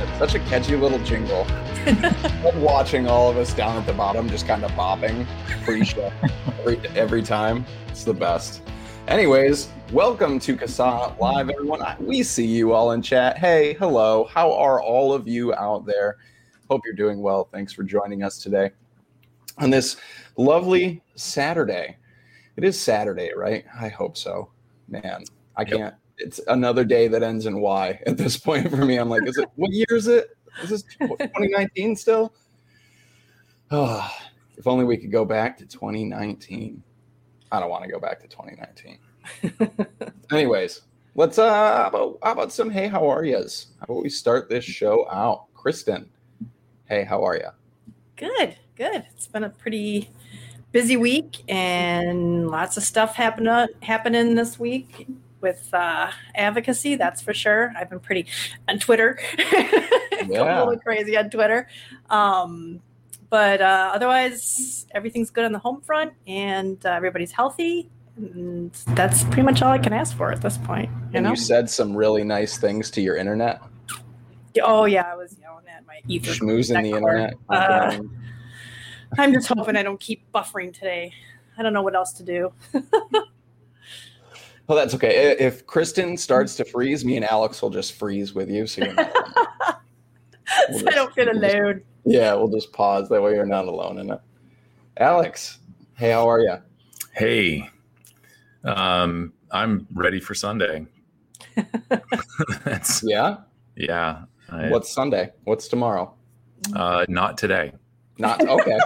It's such a catchy little jingle. I'm watching all of us down at the bottom just kind of bopping pre-show every time. It's the best. Anyways, welcome to CASAA Live, everyone. We see you all in chat. Hey, hello. How are all of you out there? Hope you're doing well. Thanks for joining us today on this lovely Saturday. It is Saturday, right? I hope so. Man, I can't. It's another day that ends in Y at this point for me. I'm like, is it, what year is it? Is this 2019 still? Oh, if only we could go back to 2019. I don't want to go back to 2019. Anyways, let's how about some hey, how are yous? How about we start this show out? Kristen, hey, how are you? Good. It's been a pretty busy week and lots of stuff happening this week with advocacy, that's for sure. I've been pretty on Twitter. Yeah. Going crazy on Twitter. But otherwise, everything's good on the home front, and everybody's healthy. And that's pretty much all I can ask for at this point. You said some really nice things to your internet. Oh, yeah. I was yelling at my ether. Schmoozing the internet. I'm just hoping I don't keep buffering today. I don't know what else to do. Well, that's okay. If Kristen starts to freeze, me and Alex will just freeze with you. So, I don't feel alone. We'll just pause. That way you're not alone in it. Alex, hey, how are you? Hey, I'm ready for Sunday. Yeah? What's Sunday? What's tomorrow? Not today. Not okay.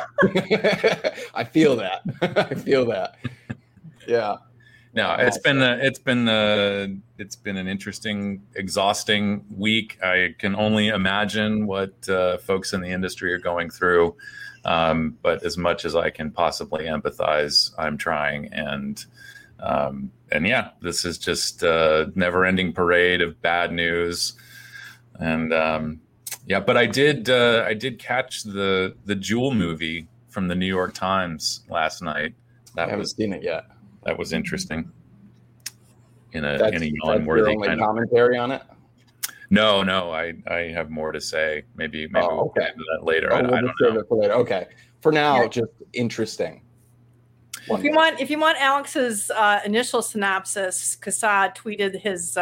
I feel that. Yeah. No, it's been an interesting, exhausting week. I can only imagine what folks in the industry are going through. But as much as I can possibly empathize, I'm trying. And this is just a never-ending parade of bad news. But I did catch the Jewel movie from the New York Times last night. I haven't seen it yet. That was interesting. That's your only commentary on it? No, I have more to say. Maybe we'll get to that later. I don't know. For later. Okay. For now, just interesting. If you want Alex's initial synopsis, CASAA tweeted his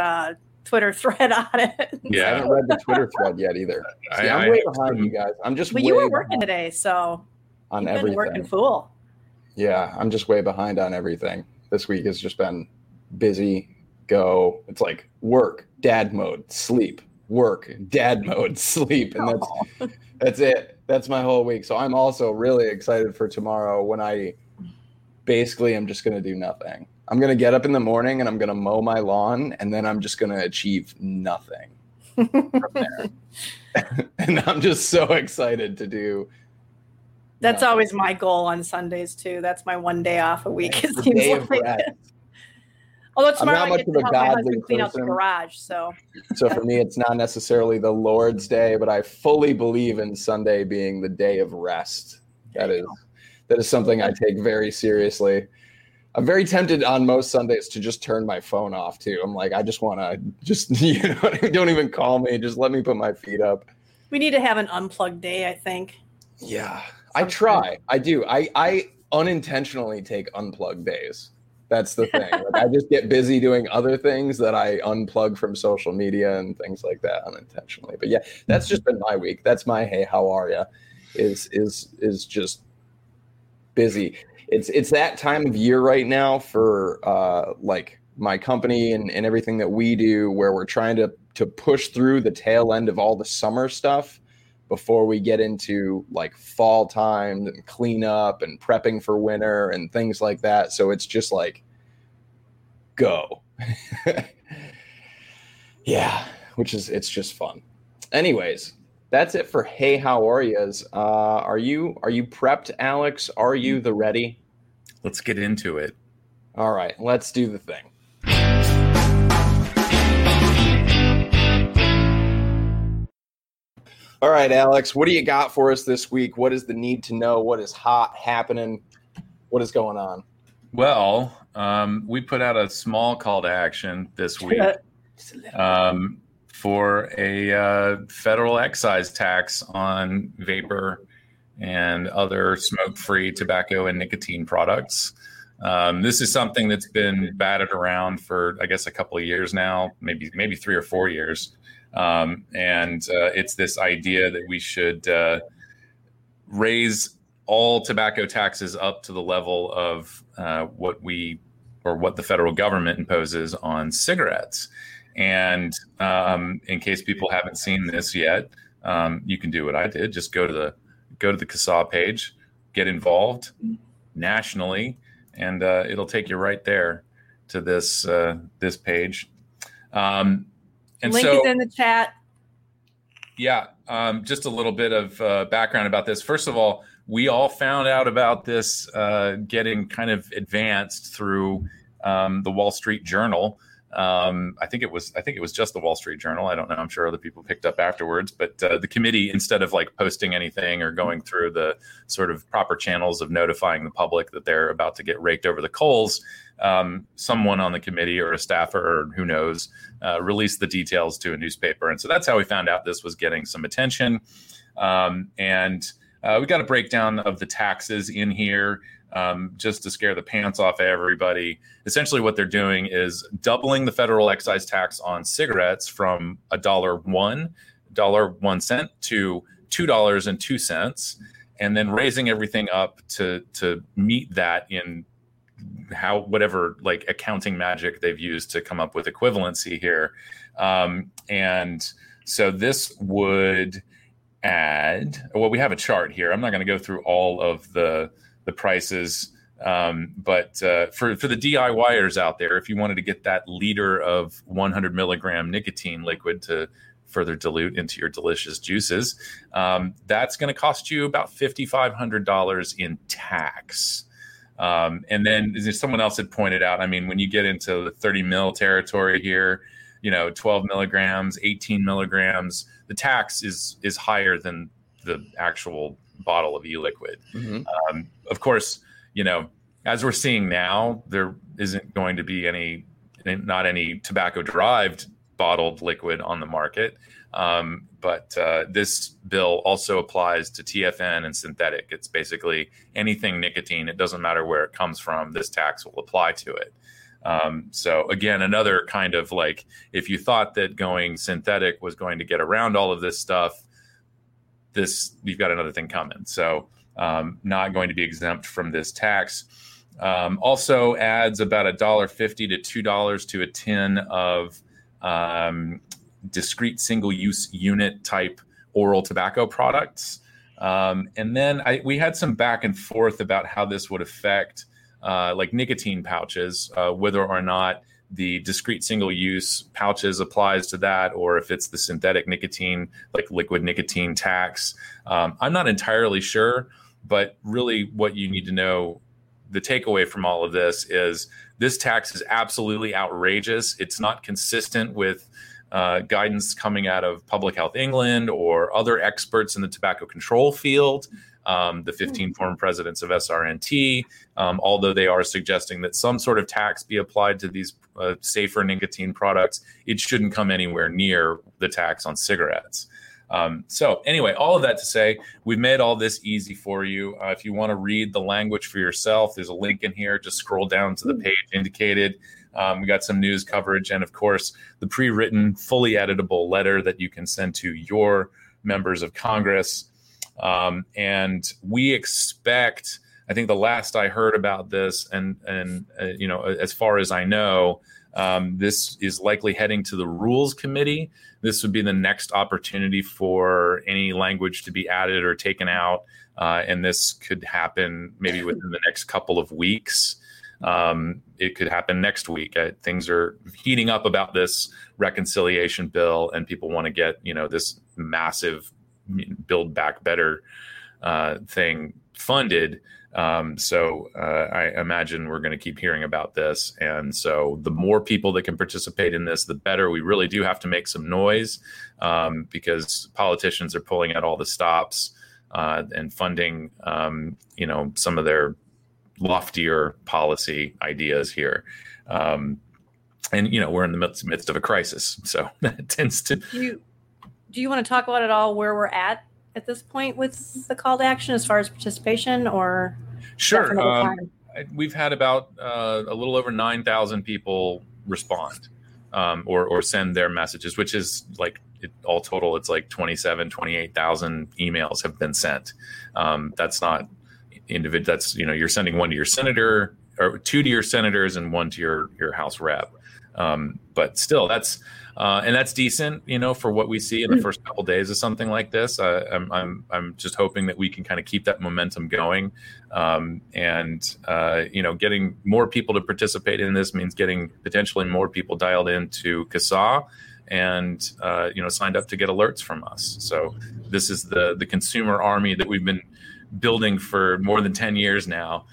Twitter thread on it. Yeah, I haven't read the Twitter thread yet either. See, I'm way behind you guys. I'm just. Well, you were working today, so on you've everything. Been working full. Yeah, I'm just way behind on everything. This week has just been busy. It's like work, dad mode, sleep, work, dad mode, sleep, and that's it. That's my whole week. So I'm also really excited for tomorrow when I basically am just going to do nothing. I'm going to get up in the morning and I'm going to mow my lawn, and then I'm just going to achieve nothing from there. And I'm just so excited to do. That's always my goal on Sundays too. That's my one day off a week. It seems like it. Although tomorrow I get to help my husband clean out the garage. So for me, it's not necessarily the Lord's day, but I fully believe in Sunday being the day of rest. That is something I take very seriously. I'm very tempted on most Sundays to just turn my phone off too. I'm like, I just want to don't even call me. Just let me put my feet up. We need to have an unplugged day, I think. Yeah. I try. I do. I unintentionally take unplugged days. That's the thing. I just get busy doing other things that I unplug from social media and things like that unintentionally. But yeah, that's just been my week. That's my hey, how are ya? Is just busy. It's that time of year right now for like my company and everything that we do, where we're trying to push through the tail end of all the summer stuff before we get into like fall time and cleanup and prepping for winter and things like that. So it's just like, go. It's just fun. Anyways, that's it for hey, how are yous? Are you prepped, Alex? Are you the ready? Let's get into it. All right, let's do the thing. All right, Alex, what do you got for us this week? What is the need to know? What is hot happening? What is going on? Well, we put out a small call to action this week for a federal excise tax on vapor and other smoke-free tobacco and nicotine products. This is something that's been batted around for, I guess, a couple of years now, maybe 3 or 4 years. It's this idea that we should raise all tobacco taxes up to the level of what the federal government imposes on cigarettes. And in case people haven't seen this yet, you can do what I did. Just go to the CASAA page, get involved nationally, and it'll take you right there to this this page. Link is in the chat. Yeah, just a little bit of background about this. First of all, we all found out about this getting kind of advanced through the Wall Street Journal. I think it was just the Wall Street Journal. I don't know. I'm sure other people picked up afterwards. But the committee, instead of like posting anything or going through the sort of proper channels of notifying the public that they're about to get raked over the coals, someone on the committee or a staffer or who knows released the details to a newspaper. And so that's how we found out this was getting some attention. We got a breakdown of the taxes in here. Just to scare the pants off everybody. Essentially what they're doing is doubling the federal excise tax on cigarettes from $1.01 to $2.02, and then raising everything up to meet that in whatever like accounting magic they've used to come up with equivalency here. And so this would add, well, we have a chart here. I'm not going to go through all of the prices, but for the DIYers out there, if you wanted to get that liter of 100 milligram nicotine liquid to further dilute into your delicious juices, that's going to cost you about $5,500 in tax. And then someone else had pointed out, I mean, when you get into the 30 mil territory here, 12 milligrams, 18 milligrams, the tax is higher than the actual bottle of e-liquid. Mm-hmm. Of course, as we're seeing now, there isn't going to be any tobacco-derived bottled liquid on the market. But this bill also applies to TFN and synthetic. It's basically anything nicotine. It doesn't matter where it comes from. This tax will apply to it. So again, another kind of like, if you thought that going synthetic was going to get around all of this stuff, you've got another thing coming. So not going to be exempt from this tax. Also adds about $1.50 to $2 to a tin of discrete single-use unit type oral tobacco products. And then we had some back and forth about how this would affect like nicotine pouches, whether or not the discrete single-use pouches applies to that, or if it's the synthetic nicotine, like liquid nicotine tax. I'm not entirely sure, but really what you need to know, the takeaway from all of this is this tax is absolutely outrageous. It's not consistent with guidance coming out of Public Health England or other experts in the tobacco control field. The 15 former presidents of SRNT, although they are suggesting that some sort of tax be applied to these safer nicotine products, it shouldn't come anywhere near the tax on cigarettes. So anyway, all of that to say, we've made all this easy for you. If you want to read the language for yourself, there's a link in here. Just scroll down to the page indicated. We got some news coverage and, of course, the pre-written, fully editable letter that you can send to your members of Congress. And we expect, I think the last I heard about this and as far as I know, this is likely heading to the Rules Committee. This would be the next opportunity for any language to be added or taken out. And this could happen maybe within the next couple of weeks. It could happen next week. Things are heating up about this reconciliation bill, and people want to get, this massive Build Back Better thing funded. So I imagine we're going to keep hearing about this. And so the more people that can participate in this, the better. We really do have to make some noise because politicians are pulling out all the stops and funding, some of their loftier policy ideas here. And, you know, we're in the midst of a crisis. So that tends to. Do you want to talk about at all where we're at this point with the call to action as far as participation or? Sure. We've had about a little over 9,000 people respond or send their messages, which is like all total. It's like 28,000 emails have been sent. That's not individual. That's, you know, you're sending one to your senator or two to your senators and one to your House rep. But still, that's decent, you know, for what we see in the first couple of days of something like this. I'm just hoping that we can kind of keep that momentum going, you know, getting more people to participate in this means getting potentially more people dialed into CASAA and you know, signed up to get alerts from us. So this is the consumer army that we've been building for more than 10 years now.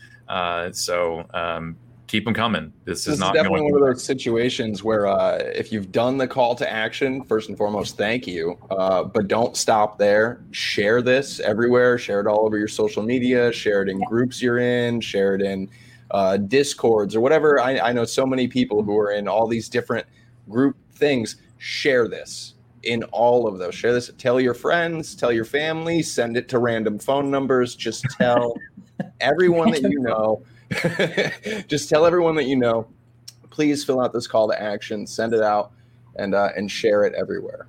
Keep them coming. This is not definitely one of those situations where if you've done the call to action, first and foremost, thank you. But don't stop there. Share this everywhere. Share it all over your social media. Share it in groups you're in. Share it in Discords or whatever. I know so many people who are in all these different group things. Share this in all of those. Share this. Tell your friends. Tell your family. Send it to random phone numbers. Just tell everyone that you know. Just tell everyone that you know, please fill out this call to action, send it out, and share it everywhere.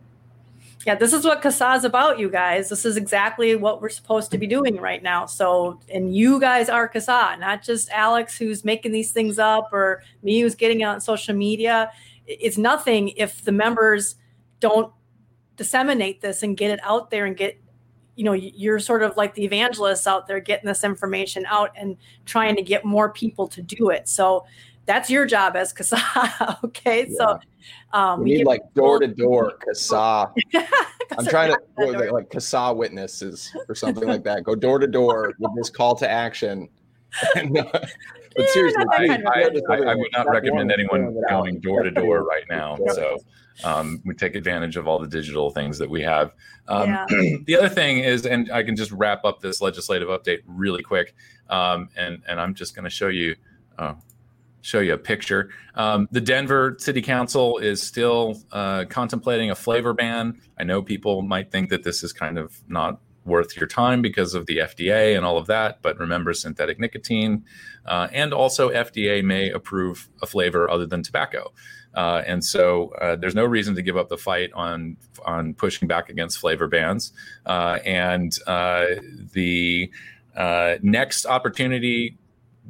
Yeah, this is what CASAA is about, you guys. This is exactly what we're supposed to be doing right now. So, and you guys are CASAA, not just Alex who's making these things up or me who's getting out on social media. It's nothing if the members don't disseminate this and get it out there and get, you know, you're sort of like the evangelists out there getting this information out and trying to get more people to do it. So that's your job as CASAA. Okay. Yeah. So we need like door to door CASAA. I'm trying to like CASAA witnesses or something like that. Go door to door with this call to action. And, but seriously, I would not recommend anyone going door to door right now. So we take advantage of all the digital things that we have. The other thing is, and I can just wrap up this legislative update really quick. And I'm just going to show you a picture. The Denver City Council is still contemplating a flavor ban. I know people might think that this is kind of not worth your time because of the FDA and all of that, but remember synthetic nicotine, and also FDA may approve a flavor other than tobacco. And so there's no reason to give up the fight on pushing back against flavor bans. And the next opportunity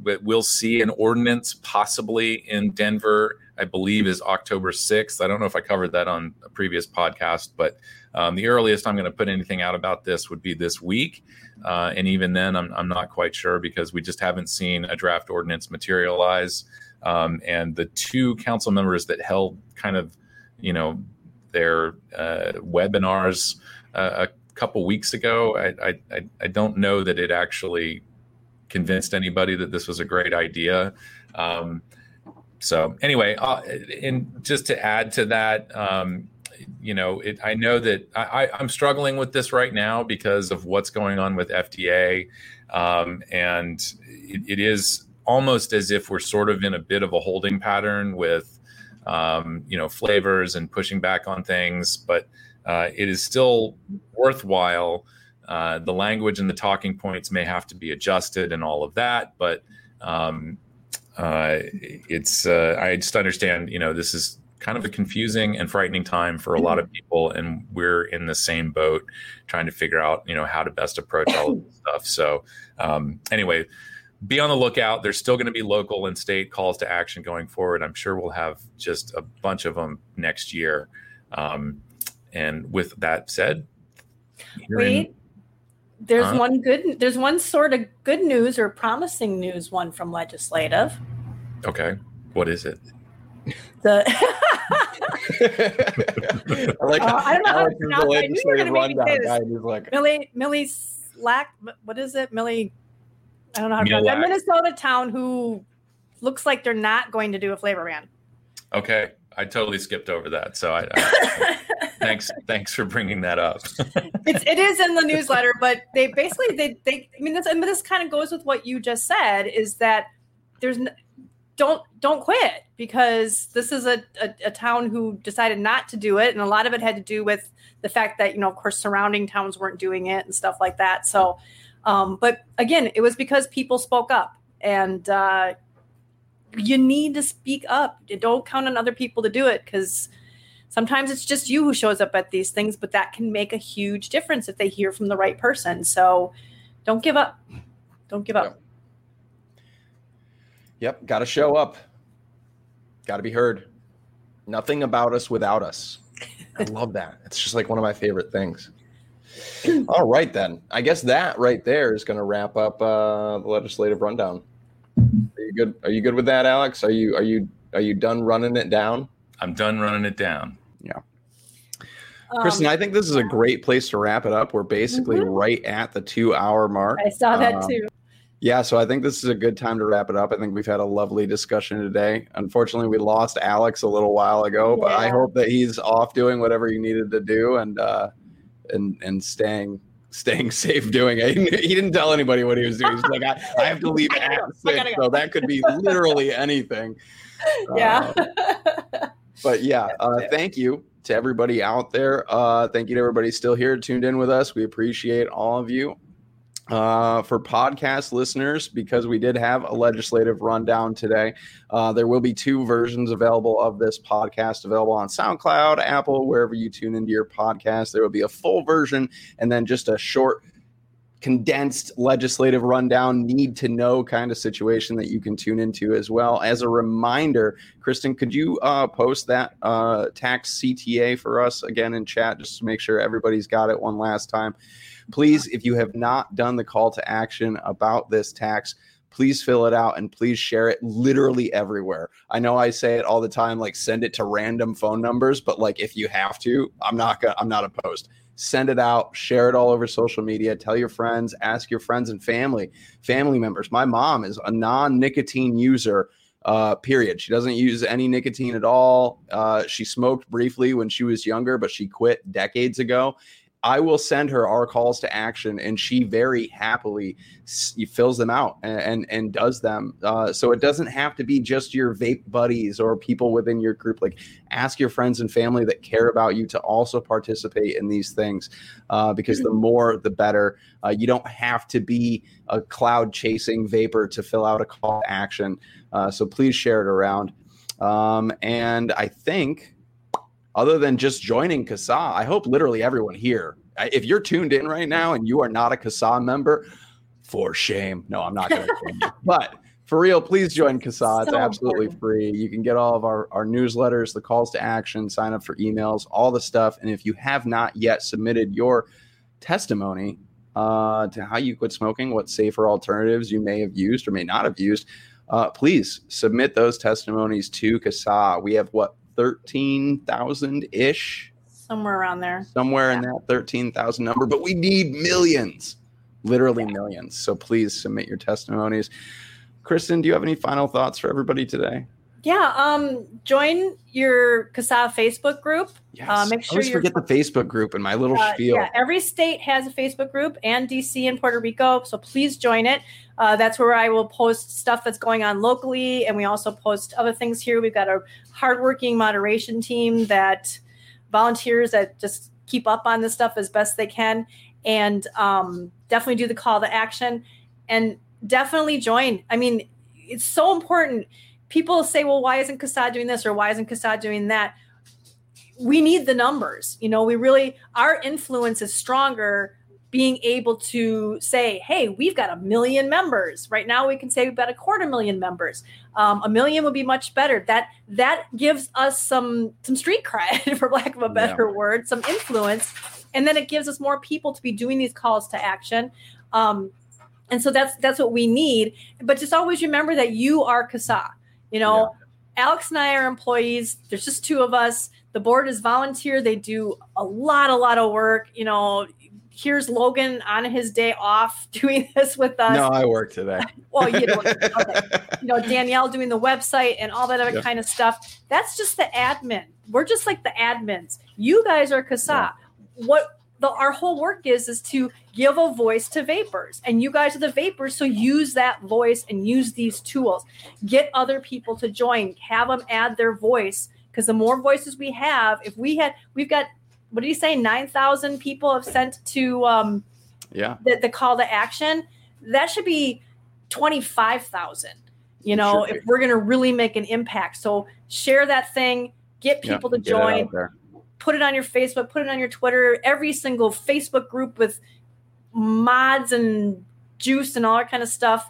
that we'll see an ordinance possibly in Denver, I believe, is October 6th. I don't know if I covered that on a previous podcast, but the earliest I'm going to put anything out about this would be this week. And even then, I'm not quite sure because we just haven't seen a draft ordinance materialize. And the two council members that held kind of, you know, their webinars a couple weeks ago, I don't know that it actually convinced anybody that this was a great idea. So anyway, and just to add to that, you know, I know that I'm struggling with this right now because of what's going on with FDA. And it is almost as if we're sort of in a bit of a holding pattern with, you know, flavors and pushing back on things. But it is still worthwhile. The language and the talking points may have to be adjusted and all of that. But it's I just understand, you know, this is kind of a confusing and frightening time for a lot of people. And we're in the same boat trying to figure out, you know, how to best approach all of this stuff. So anyway, be on the lookout. There's still going to be local and state calls to action going forward. I'm sure we'll have just a bunch of them next year. And with that said, there's one sort of good news or promising news, one from legislative. Okay. What is it? I like I don't know how to pronounce it. I knew you were going to make like, Millie Slack. What is it, Millie? I don't know how to pronounce it. Minnesota town who looks like they're not going to do a flavor ban. Okay, I totally skipped over that. So I thanks for bringing that up. It is in the newsletter, but they basically they I mean this kind of goes with what you just said is that there's don't quit, because this is a town who decided not to do it. And a lot of it had to do with the fact that, you know, of course, surrounding towns weren't doing it and stuff like that. So, but again, it was because people spoke up, and you need to speak up. Don't count on other people to do it, because sometimes it's just you who shows up at these things, but that can make a huge difference if they hear from the right person. So don't give up. Don't give up. Yep. Got to show up. Got to be heard. Nothing about us without us. I love that. It's just like one of my favorite things. All right, then. I guess that right there is going to wrap up the legislative rundown. Are you good? Are you good with that, Alex? Are you done running it down? I'm done running it down. Yeah. Kristen, I think this is a great place to wrap it up. We're basically right at the 2-hour mark. I saw that too. Yeah, so I think this is a good time to wrap it up. I think we've had a lovely discussion today. Unfortunately, we lost Alex a little while ago, but I hope that he's off doing whatever he needed to do and staying safe doing it. He didn't tell anybody what he was doing. He's like, I have to leave at 6, so that could be literally anything. Yeah. But yeah, thank you to everybody out there. Thank you to everybody still here tuned in with us. We appreciate all of you. For podcast listeners, because we did have a legislative rundown today, there will be 2 versions available of this podcast, available on SoundCloud, Apple, wherever you tune into your podcast. There will be a full version and then just a short, condensed legislative rundown, need to know kind of situation that you can tune into as well. As a reminder, Kristen, could you post that tax CTA for us again in chat, just to make sure everybody's got it one last time? Please, if you have not done the call to action about this tax, please fill it out and please share it literally everywhere. I know I say it all the time, like send it to random phone numbers, but like if you have to, I'm not opposed. Send it out, share it all over social media, tell your friends, ask your friends and family members. My mom is a non-nicotine user, period. She doesn't use any nicotine at all. She smoked briefly when she was younger, but she quit decades ago. I will send her our calls to action, and she very happily fills them out and does them. So it doesn't have to be just your vape buddies or people within your group. Like, ask your friends and family that care about you to also participate in these things, because the more, the better. You don't have to be a cloud-chasing vapor to fill out a call to action. So please share it around. And I think... other than just joining CASAA, I hope literally everyone here, if you're tuned in right now and you are not a CASAA member, for shame. No, I'm not going to shame you. But for real, please join CASAA. It's absolutely free. You can get all of our newsletters, the calls to action, sign up for emails, all the stuff. And if you have not yet submitted your testimony to how you quit smoking, what safer alternatives you may have used or may not have used, please submit those testimonies to CASAA. We have 13,000-ish. Somewhere around there. Somewhere in that 13,000 number. But we need millions, literally millions. So please submit your testimonies. Kristen, do you have any final thoughts for everybody today? Yeah. Join your CASAA Facebook group. Yes. Make sure I always forget the Facebook group in my little spiel. Yeah, every state has a Facebook group, and D.C. and Puerto Rico. So please join it. That's where I will post stuff that's going on locally, and we also post other things here. We've got a hardworking moderation team that volunteers that just keep up on this stuff as best they can, and definitely do the call to action, and definitely join. I mean, it's so important. People say, well, why isn't CASAA doing this, or why isn't CASAA doing that? We need the numbers. You know, our influence is stronger being able to say, hey, we've got 1 million members. Right now we can say we've got 250,000 members. 1 million would be much better. That gives us some street cred, for lack of a better word, some influence. And then it gives us more people to be doing these calls to action. And so that's what we need. But just always remember that you are CASAA. You know, Alex and I are employees. There's just 2 of us. The board is volunteer. They do a lot of work. You know, here's Logan on his day off doing this with us. No, I work today. Well, you know, Danielle doing the website and all that other kind of stuff. That's just the admin. We're just like the admins. You guys are CASAA. What our whole work is to give a voice to vapors, and you guys are the vapors. So use that voice and use these tools, get other people to join, have them add their voice. Cause the more voices we have, we've got, what did he say? 9,000 people have sent to, the call to action. That should be 25,000, if we're going to really make an impact. So share that thing, get people to join. Put it on your Facebook, put it on your Twitter, every single Facebook group with mods and juice and all that kind of stuff.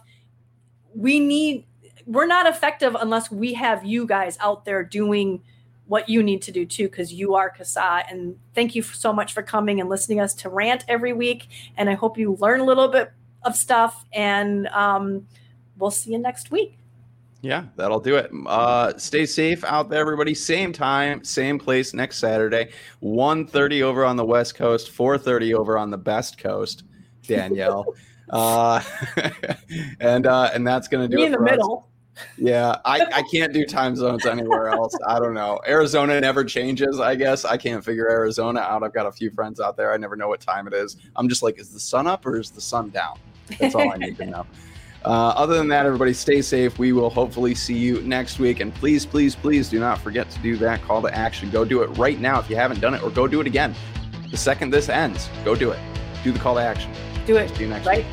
We're not effective unless we have you guys out there doing what you need to do too, because you are CASAA. And thank you so much for coming and listening to us to rant every week. And I hope you learn a little bit of stuff, and we'll see you next week. Yeah, that'll do it. Stay safe out there, everybody. Same time, same place next Saturday. 1:30 over on the West Coast, 4:30 over on the Best Coast, Danielle. And that's going to do it for us. In the middle. Yeah, I can't do time zones anywhere else. I don't know. Arizona never changes, I guess. I can't figure Arizona out. I've got a few friends out there. I never know what time it is. I'm just like, is the sun up or is the sun down? That's all I need to know. Other than that, everybody stay safe. We will hopefully see you next week. And please, please, please do not forget to do that call to action. Go do it right now if you haven't done it, or go do it again. The second this ends, go do it. Do the call to action. Do it. See you next week.